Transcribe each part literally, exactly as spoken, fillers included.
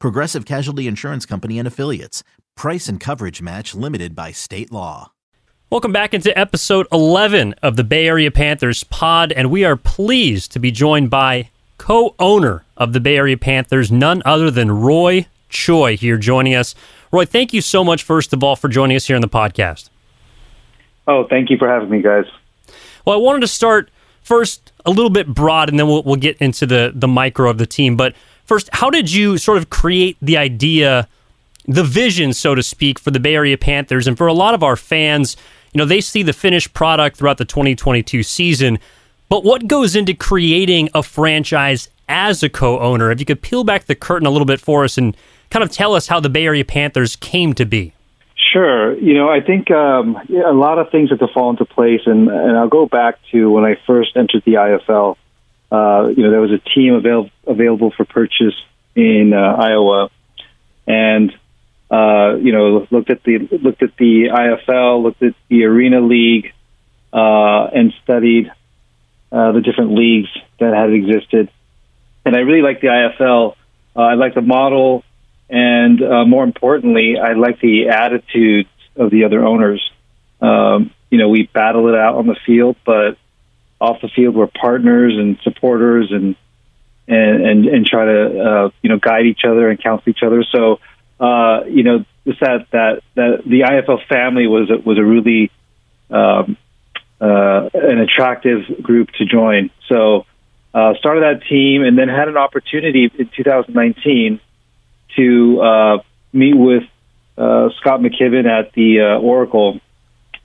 Progressive Casualty Insurance Company and Affiliates. Price and coverage match limited by state law. Welcome back into episode eleven of the Bay Area Panthers pod, and we are pleased to be joined by co-owner of the Bay Area Panthers, none other than Roy Choi here joining us. Roy, thank you so much, first of all, for joining us here on the podcast. Oh, thank you for having me, guys. Well, I wanted to start first, a little bit broad, and then we'll, we'll get into the, the micro of the team. But first, how did you sort of create the idea, the vision, so to speak, for the Bay Area Panthers? And for a lot of our fans, you know, they see the finished product throughout the twenty twenty-two season. But what goes into creating a franchise as a co-owner? If you could peel back the curtain a little bit for us and kind of tell us how the Bay Area Panthers came to be. Sure. You know, I think um, a lot of things have to fall into place, and, and I'll go back to when I first entered the I F L. Uh, you know, there was a team avail- available for purchase in uh, Iowa, and uh, you know, looked at the looked at the I F L, looked at the Arena League, uh, and studied uh, the different leagues that had existed. And I really liked the I F L. Uh, I liked the model. And uh, more importantly, I like the attitudes of the other owners. Um, you know, we battle it out on the field, but off the field, we're partners and supporters, and and and, and try to uh, you know guide each other and counsel each other. So, uh, you know, it's that that that the I F L family was was a really um, uh, an attractive group to join. So, uh, started that team, and then had an opportunity in two thousand nineteen. to uh, meet with uh, Scott McKibben at the uh, Oracle,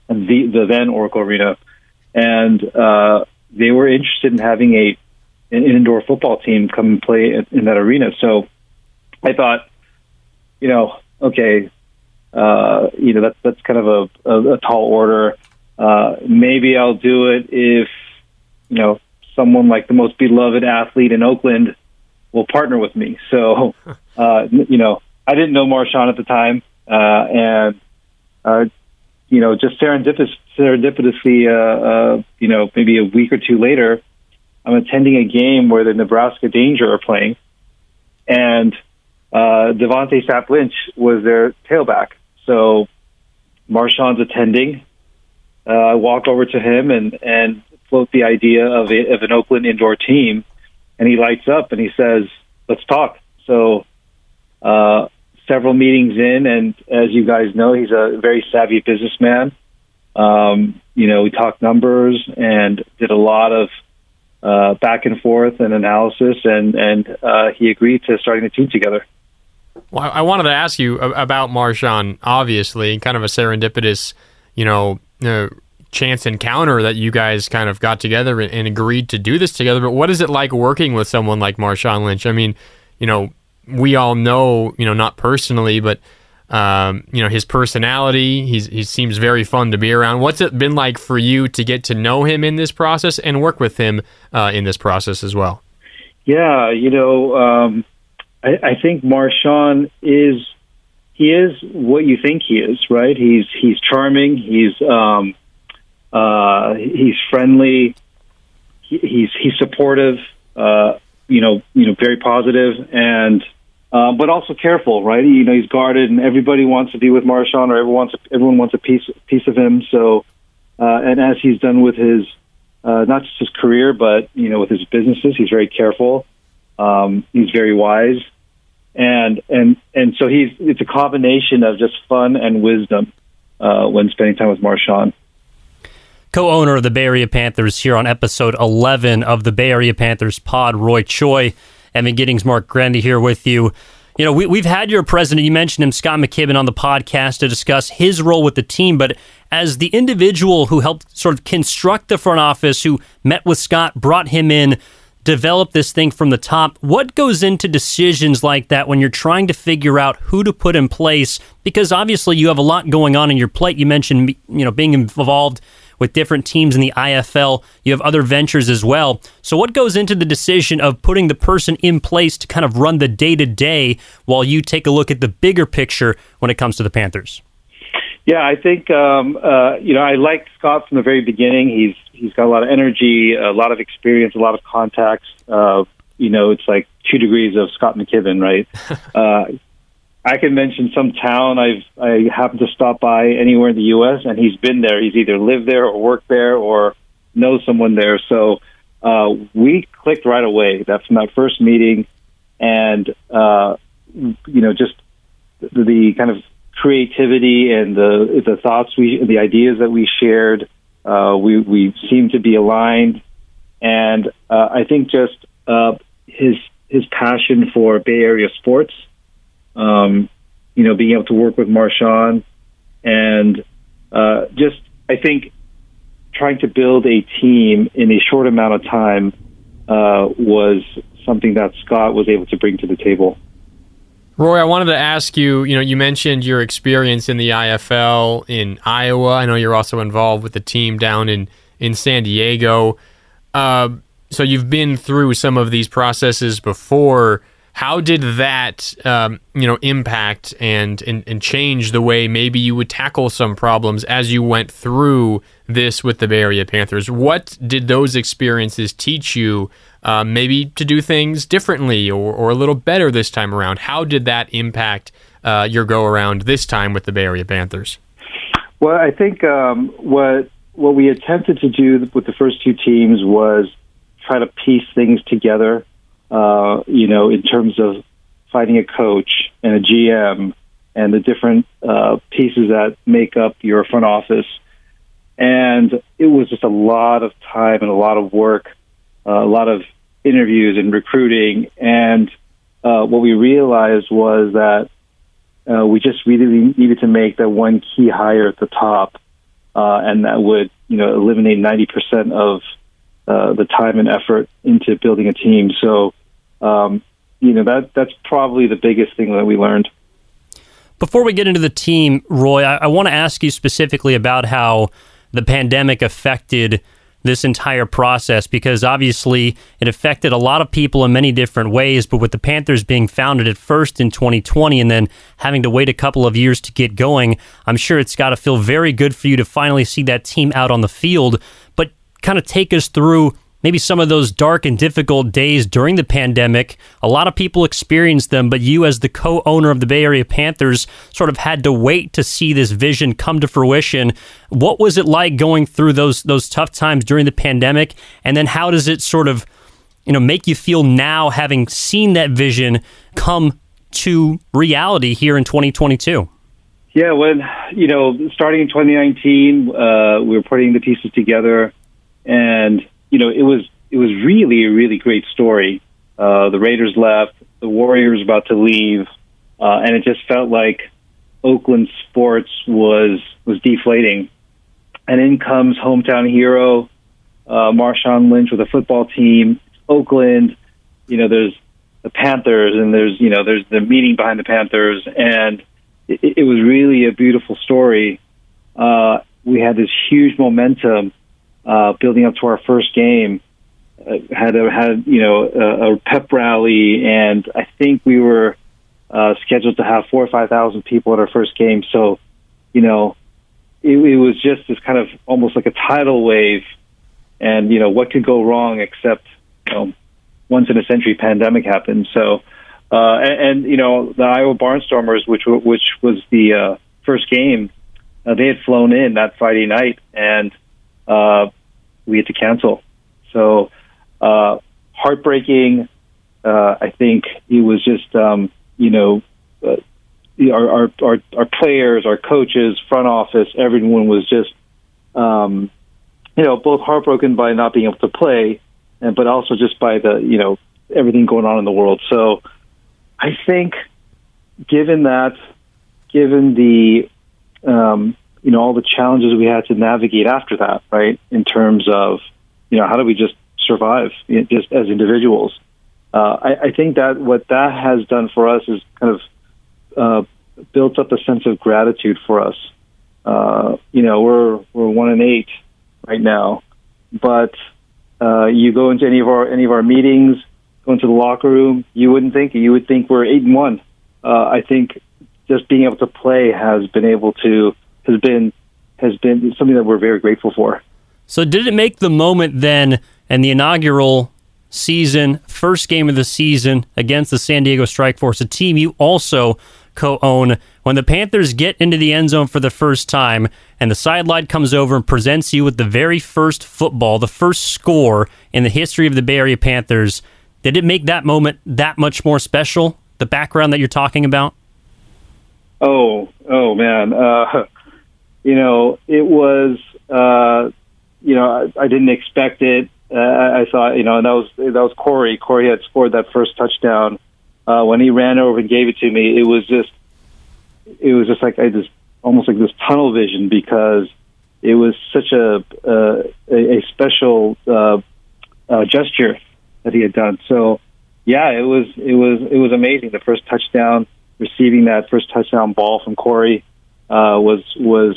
the, the then Oracle Arena. And uh, they were interested in having a, an indoor football team come and play in, in that arena. So I thought, you know, okay, uh, you know, that's, that's kind of a, a, a tall order. Uh, maybe I'll do it if, you know, someone like the most beloved athlete in Oakland will partner with me. So, uh, you know, I didn't know Marshawn at the time. Uh, and, uh, you know, just serendipitous, serendipitously, uh, uh, you know, maybe a week or two later, I'm attending a game where the Nebraska Danger are playing. And uh, Devontae Sap Lynch was their tailback. So Marshawn's attending. Uh, I walk over to him and, and float the idea of, a, of an Oakland indoor team. And he lights up and he says, "Let's talk." So uh, several meetings in, and as you guys know, he's a very savvy businessman. Um, you know, we talked numbers and did a lot of uh, back and forth and analysis, and, and uh, he agreed to starting the team together. Well, I wanted to ask you about Marshawn, obviously, kind of a serendipitous, you know, uh, chance encounter that you guys kind of got together and agreed to do this together. But what is it like working with someone like Marshawn Lynch? I mean, you know, we all know, you know, not personally, but, um, you know, his personality, he's, he seems very fun to be around. What's it been like for you to get to know him in this process and work with him uh, in this process as well? Yeah, you know, um, I, I think Marshawn is, he is what you think he is, right? He's, he's charming. He's, um, Uh, he's friendly. He, he's he's supportive. Uh, you know, you know, very positive, and uh, but also careful, right? You know, he's guarded, and everybody wants to be with Marshawn, or everyone wants everyone wants a piece piece of him. So, uh, and as he's done with his, uh, not just his career, but you know, with his businesses, he's very careful. Um, he's very wise, And and and so he's it's a combination of just fun and wisdom uh, when spending time with Marshawn. Co-owner of the Bay Area Panthers here on episode eleven of the Bay Area Panthers pod, Roy Choi. Evan Giddings, Mark Grandy here with you. You know, we, we've had your president, you mentioned him, Scott McKibben, on the podcast to discuss his role with the team, but as the individual who helped sort of construct the front office, who met with Scott, brought him in, developed this thing from the top, what goes into decisions like that when you're trying to figure out who to put in place? Because obviously you have a lot going on in your plate. You mentioned, you know, being involved with different teams in the I F L. You have other ventures as well. So what goes into the decision of putting the person in place to kind of run the day-to-day while you take a look at the bigger picture when it comes to the Panthers? Yeah, I think, um, uh, you know, I liked Scott from the very beginning. He's He's got a lot of energy, a lot of experience, a lot of contacts. Uh, you know, it's like two degrees of Scott McKibben, right? uh, I can mention some town I've, I happen to stop by anywhere in the U S, and he's been there. He's either lived there or worked there or knows someone there. So uh, we clicked right away. That's from that first meeting. And, uh, you know, just the, the kind of creativity and the the thoughts, we the ideas that we shared, uh, we, we seem to be aligned. And uh, I think just uh, his his passion for Bay Area sports, Um, you know, being able to work with Marshawn, and uh, just I think trying to build a team in a short amount of time uh, was something that Scott was able to bring to the table. Roy, I wanted to ask you, you know, you mentioned your experience in the I F L in Iowa. I know you're also involved with the team down in, in San Diego. Uh, so you've been through some of these processes before. How did that, um, you know, impact and, and and change the way maybe you would tackle some problems as you went through this with the Bay Area Panthers? What did those experiences teach you, uh, maybe to do things differently or, or a little better this time around? How did that impact uh, your go-around this time with the Bay Area Panthers? Well, I think um, what what we attempted to do with the first two teams was try to piece things together. Uh, you know, in terms of finding a coach and a G M and the different uh, pieces that make up your front office. And it was just a lot of time and a lot of work, uh, a lot of interviews and recruiting. And uh, what we realized was that uh, we just really needed to make that one key hire at the top, uh, and that would, you know, eliminate ninety percent of uh, the time and effort into building a team. So, Um, you know, that that's probably the biggest thing that we learned. Before we get into the team, Roy, I, I want to ask you specifically about how the pandemic affected this entire process, because obviously it affected a lot of people in many different ways, but with the Panthers being founded at first in twenty twenty and then having to wait a couple of years to get going, I'm sure it's got to feel very good for you to finally see that team out on the field. But kind of take us through maybe some of those dark and difficult days during the pandemic. A lot of people experienced them, but you as the co-owner of the Bay Area Panthers sort of had to wait to see this vision come to fruition. What was it like going through those those tough times during the pandemic? And then how does it sort of, you know, make you feel now having seen that vision come to reality here in twenty twenty-two? Yeah, when, you know, starting in twenty nineteen, uh, we were putting the pieces together, and you know, it was it was really a really great story. Uh, the Raiders left, the Warriors about to leave, uh, and it just felt like Oakland sports was was deflating. And in comes hometown hero uh, Marshawn Lynch with a football team. Oakland, you know, there's the Panthers, and there's you know there's the meaning behind the Panthers, and it, it was really a beautiful story. Uh, we had this huge momentum. Uh, building up to our first game, uh, had a, had you know a, a pep rally, and I think we were uh, scheduled to have four or five thousand people at our first game. So, you know, it, it was just this kind of almost like a tidal wave, and you know what could go wrong except you know, once in a century pandemic happened. So, uh, and, and you know the Iowa Barnstormers, which were, which was the uh, first game, uh, they had flown in that Friday night, and Uh, we had to cancel. So, uh, heartbreaking. Uh, I think it was just, um, you know, uh, our, our our our players, our coaches, front office, everyone was just, um, you know, both heartbroken by not being able to play, and but also just by the, you know, everything going on in the world. So I think, given that, given the, um, you know, all the challenges we had to navigate after that, right, in terms of, you know, how do we just survive, you know, just as individuals? Uh, I, I think that what that has done for us is kind of uh, built up a sense of gratitude for us. Uh, you know, we're we're one and eight right now, but uh, you go into any of our any of our meetings, go into the locker room, you wouldn't think you would think we're eight and one. Uh, I think just being able to play has been able to has been has been something that we're very grateful for. So did it make the moment then, and the inaugural season, first game of the season against the San Diego Strikeforce, a team you also co-own, when the Panthers get into the end zone for the first time and the sideline comes over and presents you with the very first football, the first score in the history of the Bay Area Panthers, did it make that moment that much more special, the background that you're talking about? Oh, oh man. Uh, you know, it was... Uh, You know, I, I didn't expect it. Uh, I thought, you know, and that was that was Corey. Corey had scored that first touchdown. Uh, when he ran over and gave it to me, it was just, it was just like I just almost like this tunnel vision, because it was such a uh, a, a special uh, uh, gesture that he had done. So, yeah, it was it was it was amazing. The first touchdown, receiving that first touchdown ball from Corey, uh, was was.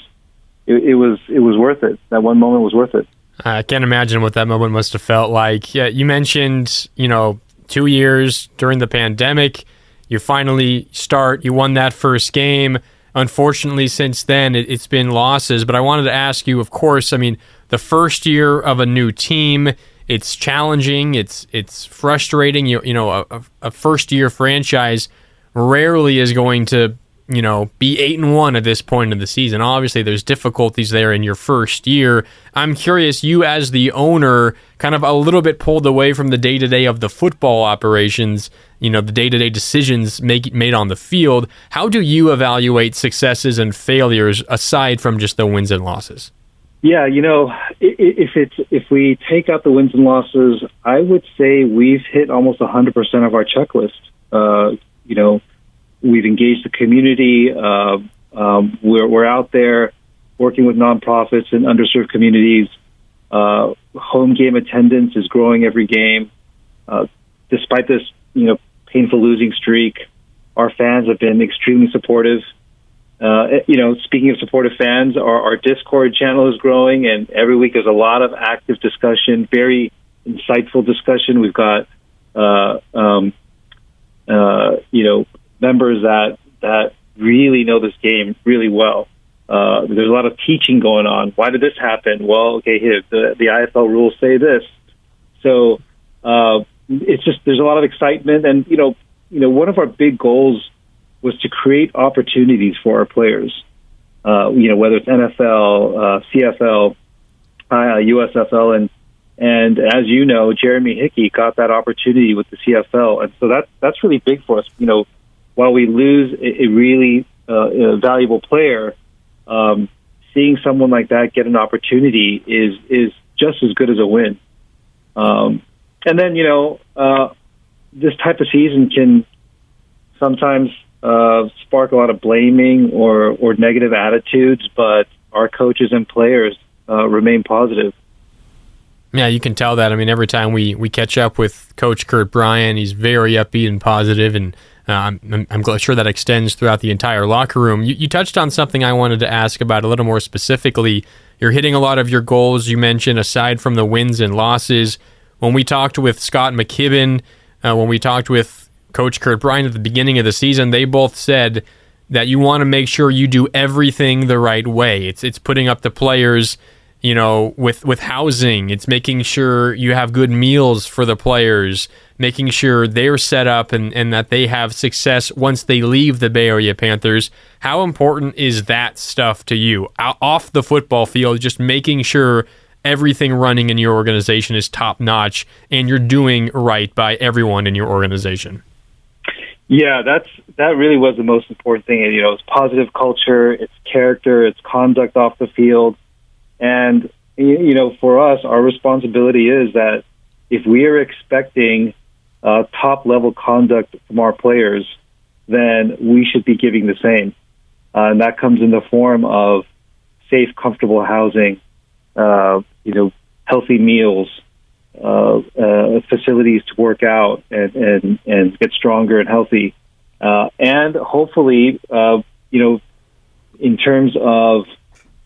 It, it was it was worth it. That one moment was worth it. I can't imagine what that moment must have felt like. Yeah, you mentioned, you know, two years during the pandemic. You finally start. You won that first game. Unfortunately, since then, it, it's been losses. But I wanted to ask you, of course, I mean, the first year of a new team, it's challenging. It's it's frustrating. You, you know, a, a first-year franchise rarely is going to, you know, be eight and one at this point of the season. Obviously, there's difficulties there in your first year. I'm curious, you as the owner, kind of a little bit pulled away from the day-to-day of the football operations, you know, the day-to-day decisions make, made on the field. How do you evaluate successes and failures aside from just the wins and losses? Yeah, you know, if it's if we take out the wins and losses, I would say we've hit almost one hundred percent of our checklist. Uh, you know, We've engaged the community. Uh, um, we're, we're out there working with nonprofits and underserved communities. Uh, home game attendance is growing every game. Uh, despite this, you know, painful losing streak, our fans have been extremely supportive. Uh, you know, speaking of supportive fans, our, our Discord channel is growing, and every week there's a lot of active discussion, very insightful discussion. We've got, uh, um, uh, you know, members that that really know this game really well. Uh, there's a lot of teaching going on. Why did this happen? Well, okay, here the, the I F L rules say this. So uh, it's just there's a lot of excitement, and you know, you know, one of our big goals was to create opportunities for our players. Uh, you know, whether it's N F L, uh, C F L, uh, U S F L, and and as you know, Jeremy Hickey got that opportunity with the C F L, and so that's that's really big for us. You know, while we lose a really uh, valuable player, um, seeing someone like that get an opportunity is is just as good as a win. Um, and then, you know, uh, this type of season can sometimes uh, spark a lot of blaming or, or negative attitudes, but our coaches and players uh, remain positive. Yeah, you can tell that. I mean, every time we, we catch up with Coach Kurt Bryan, he's very upbeat and positive, and uh, I'm, I'm glad, sure that extends throughout the entire locker room. You, you touched on something I wanted to ask about a little more specifically. You're hitting a lot of your goals, you mentioned, aside from the wins and losses. When we talked with Scott McKibben, uh, when we talked with Coach Kurt Bryan at the beginning of the season, they both said that you want to make sure you do everything the right way. It's it's putting up the players, you know, with, with housing, it's making sure you have good meals for the players, making sure they're set up and, and that they have success once they leave the Bay Area Panthers. How important is that stuff to you? Off the football field, just making sure everything running in your organization is top-notch and you're doing right by everyone in your organization. Yeah, that's that really was the most important thing. And, you know, it's positive culture, it's character, it's conduct off the field. And, you know, for us, our responsibility is that if we are expecting uh, top-level conduct from our players, then we should be giving the same. Uh, and that comes in the form of safe, comfortable housing, uh, you know, healthy meals, uh, uh, facilities to work out and, and, and get stronger and healthy. Uh, and hopefully, uh, you know, in terms of,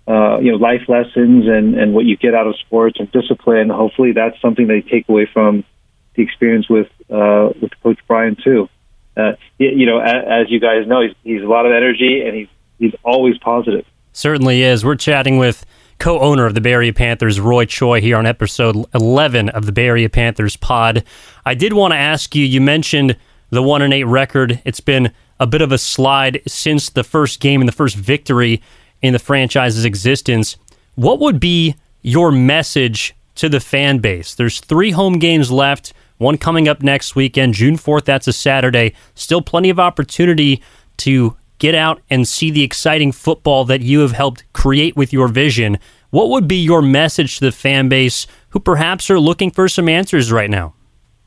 uh, you know, life lessons and, and what you get out of sports and discipline, hopefully that's something they take away from the experience with, uh, with Coach Bryan too. Uh, you know, as, as you guys know, he's, he's a lot of energy and he's, he's always positive. Certainly is. We're chatting with co-owner of the Bay Area Panthers, Roy Choi, here on episode eleven of the Bay Area Panthers pod. I did want to ask you, you mentioned the one and eight record. It's been a bit of a slide since the first game and the first victory in the franchise's existence. What would be your message to the fan base? There's three home games left. One coming up next weekend, June fourth, that's a Saturday. Still plenty of opportunity to get out and see the exciting football that you have helped create with your vision. What would be your message to the fan base who perhaps are looking for some answers right now?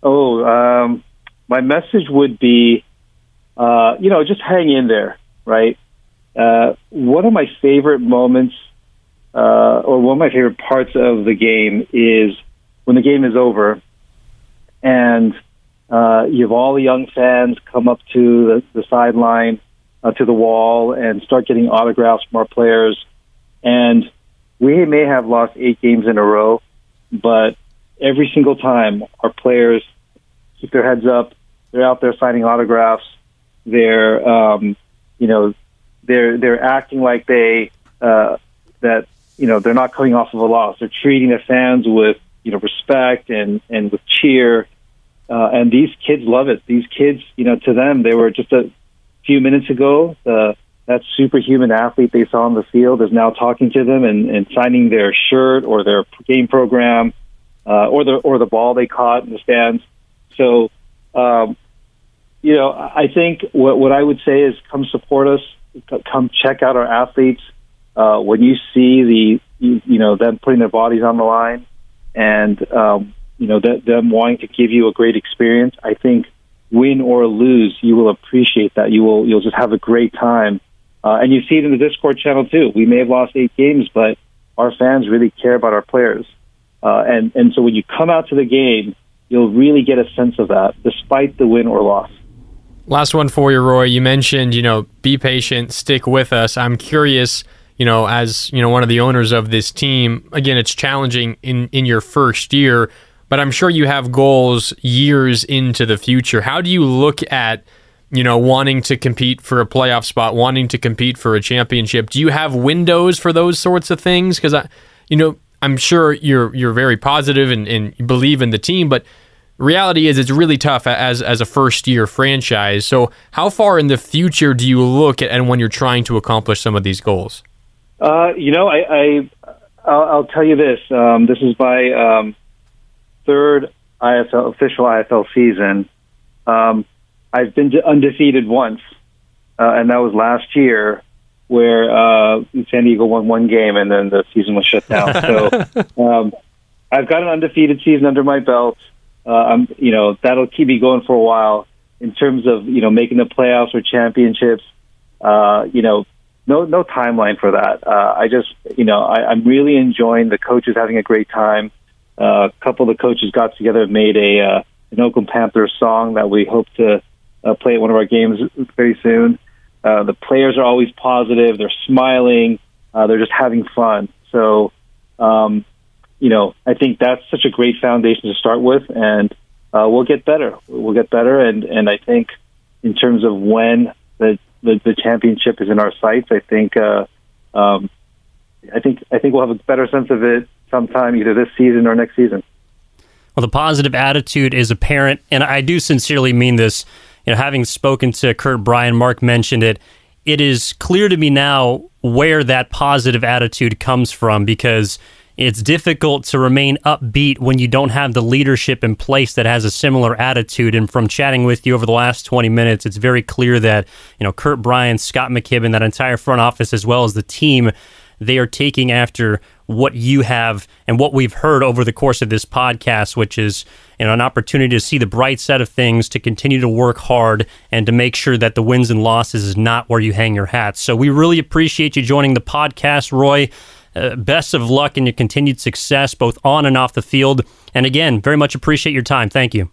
Oh, um, my message would be, uh, you know, just hang in there, right? Uh, one of my favorite moments uh, or one of my favorite parts of the game is when the game is over, and uh, you have all the young fans come up to the, the sideline, uh, to the wall, and start getting autographs from our players. And we may have lost eight games in a row, but every single time our players keep their heads up, they're out there signing autographs, they're, um, you know, they're they're acting like they uh, that you know they're not coming off of a loss. They're treating their fans with, you know, respect and, and with cheer. Uh, and these kids love it. These kids, you know, to them, they were just a few minutes ago, uh, that superhuman athlete they saw on the field is now talking to them and, and signing their shirt or their game program, uh, or the, or the ball they caught in the stands. So, um, you know, I think what, what I would say is come support us, come check out our athletes. Uh, when you see the, you, you know, them putting their bodies on the line, and, um, you know, th- them wanting to give you a great experience, I think win or lose, you will appreciate that. You will, you'll just have a great time. Uh, and you see it in the Discord channel too. We may have lost eight games, but our fans really care about our players. Uh, and, and so when you come out to the game, you'll really get a sense of that despite the win or loss. Last one for you, Roy. You mentioned, you know, be patient, stick with us. I'm curious, you know, as, you know, one of the owners of this team, again, it's challenging in, in your first year, but I'm sure you have goals years into the future. How do you look at, you know, wanting to compete for a playoff spot, wanting to compete for a championship? Do you have windows for those sorts of things? Because, I, you know, I'm sure you're you're very positive and, and you believe in the team, but reality is it's really tough as as a first-year franchise. So how far in the future do you look at and when you're trying to accomplish some of these goals? Uh, you know, I, I I'll, I'll tell you this. Um, this is my um, third I F L official I F L season. Um, I've been undefeated once, uh, and that was last year, where uh, San Diego won one game, and then the season was shut down. So um, I've got an undefeated season under my belt. Uh, I'm, you know, that'll keep me going for a while in terms of, you know, making the playoffs or championships. Uh, you know. No, no timeline for that. Uh, I just, you know, I, I'm really enjoying the coaches having a great time. Uh, a couple of the coaches got together and made a uh, an Oakland Panthers song that we hope to uh, play at one of our games very soon. Uh, the players are always positive. They're smiling. Uh, they're just having fun. So, um, you know, I think that's such a great foundation to start with, and uh, we'll get better. We'll get better, and, and I think in terms of when the The, the championship is in our sights. I think, uh, um, I think, I think we'll have a better sense of it sometime, either this season or next season. Well, the positive attitude is apparent, and I do sincerely mean this. You know, having spoken to Kurt Bryan, Mark mentioned it. It is clear to me now where that positive attitude comes from, because It's difficult to remain upbeat when you don't have the leadership in place that has a similar attitude. And from chatting with you over the last twenty minutes, it's very clear that, you know, Kurt Bryan, Scott McKibben, that entire front office, as well as the team, they are taking after what you have and what we've heard over the course of this podcast, which is, you know, an opportunity to see the bright side of things, to continue to work hard, and to make sure that the wins and losses is not where you hang your hat. So we really appreciate you joining the podcast, Roy. Uh, best of luck in your continued success, both on and off the field. And again, very much appreciate your time. Thank you.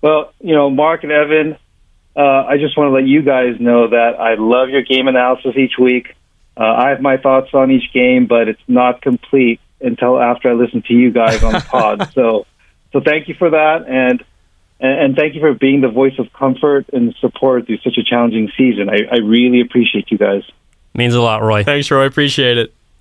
Well, you know, Mark and Evan, uh, I just want to let you guys know that I love your game analysis each week. Uh, I have my thoughts on each game, but it's not complete until after I listen to you guys on the pod. So, so thank you for that, and and thank you for being the voice of comfort and support through such a challenging season. I, I really appreciate you guys. Means a lot, Roy. Thanks, Roy. Appreciate it.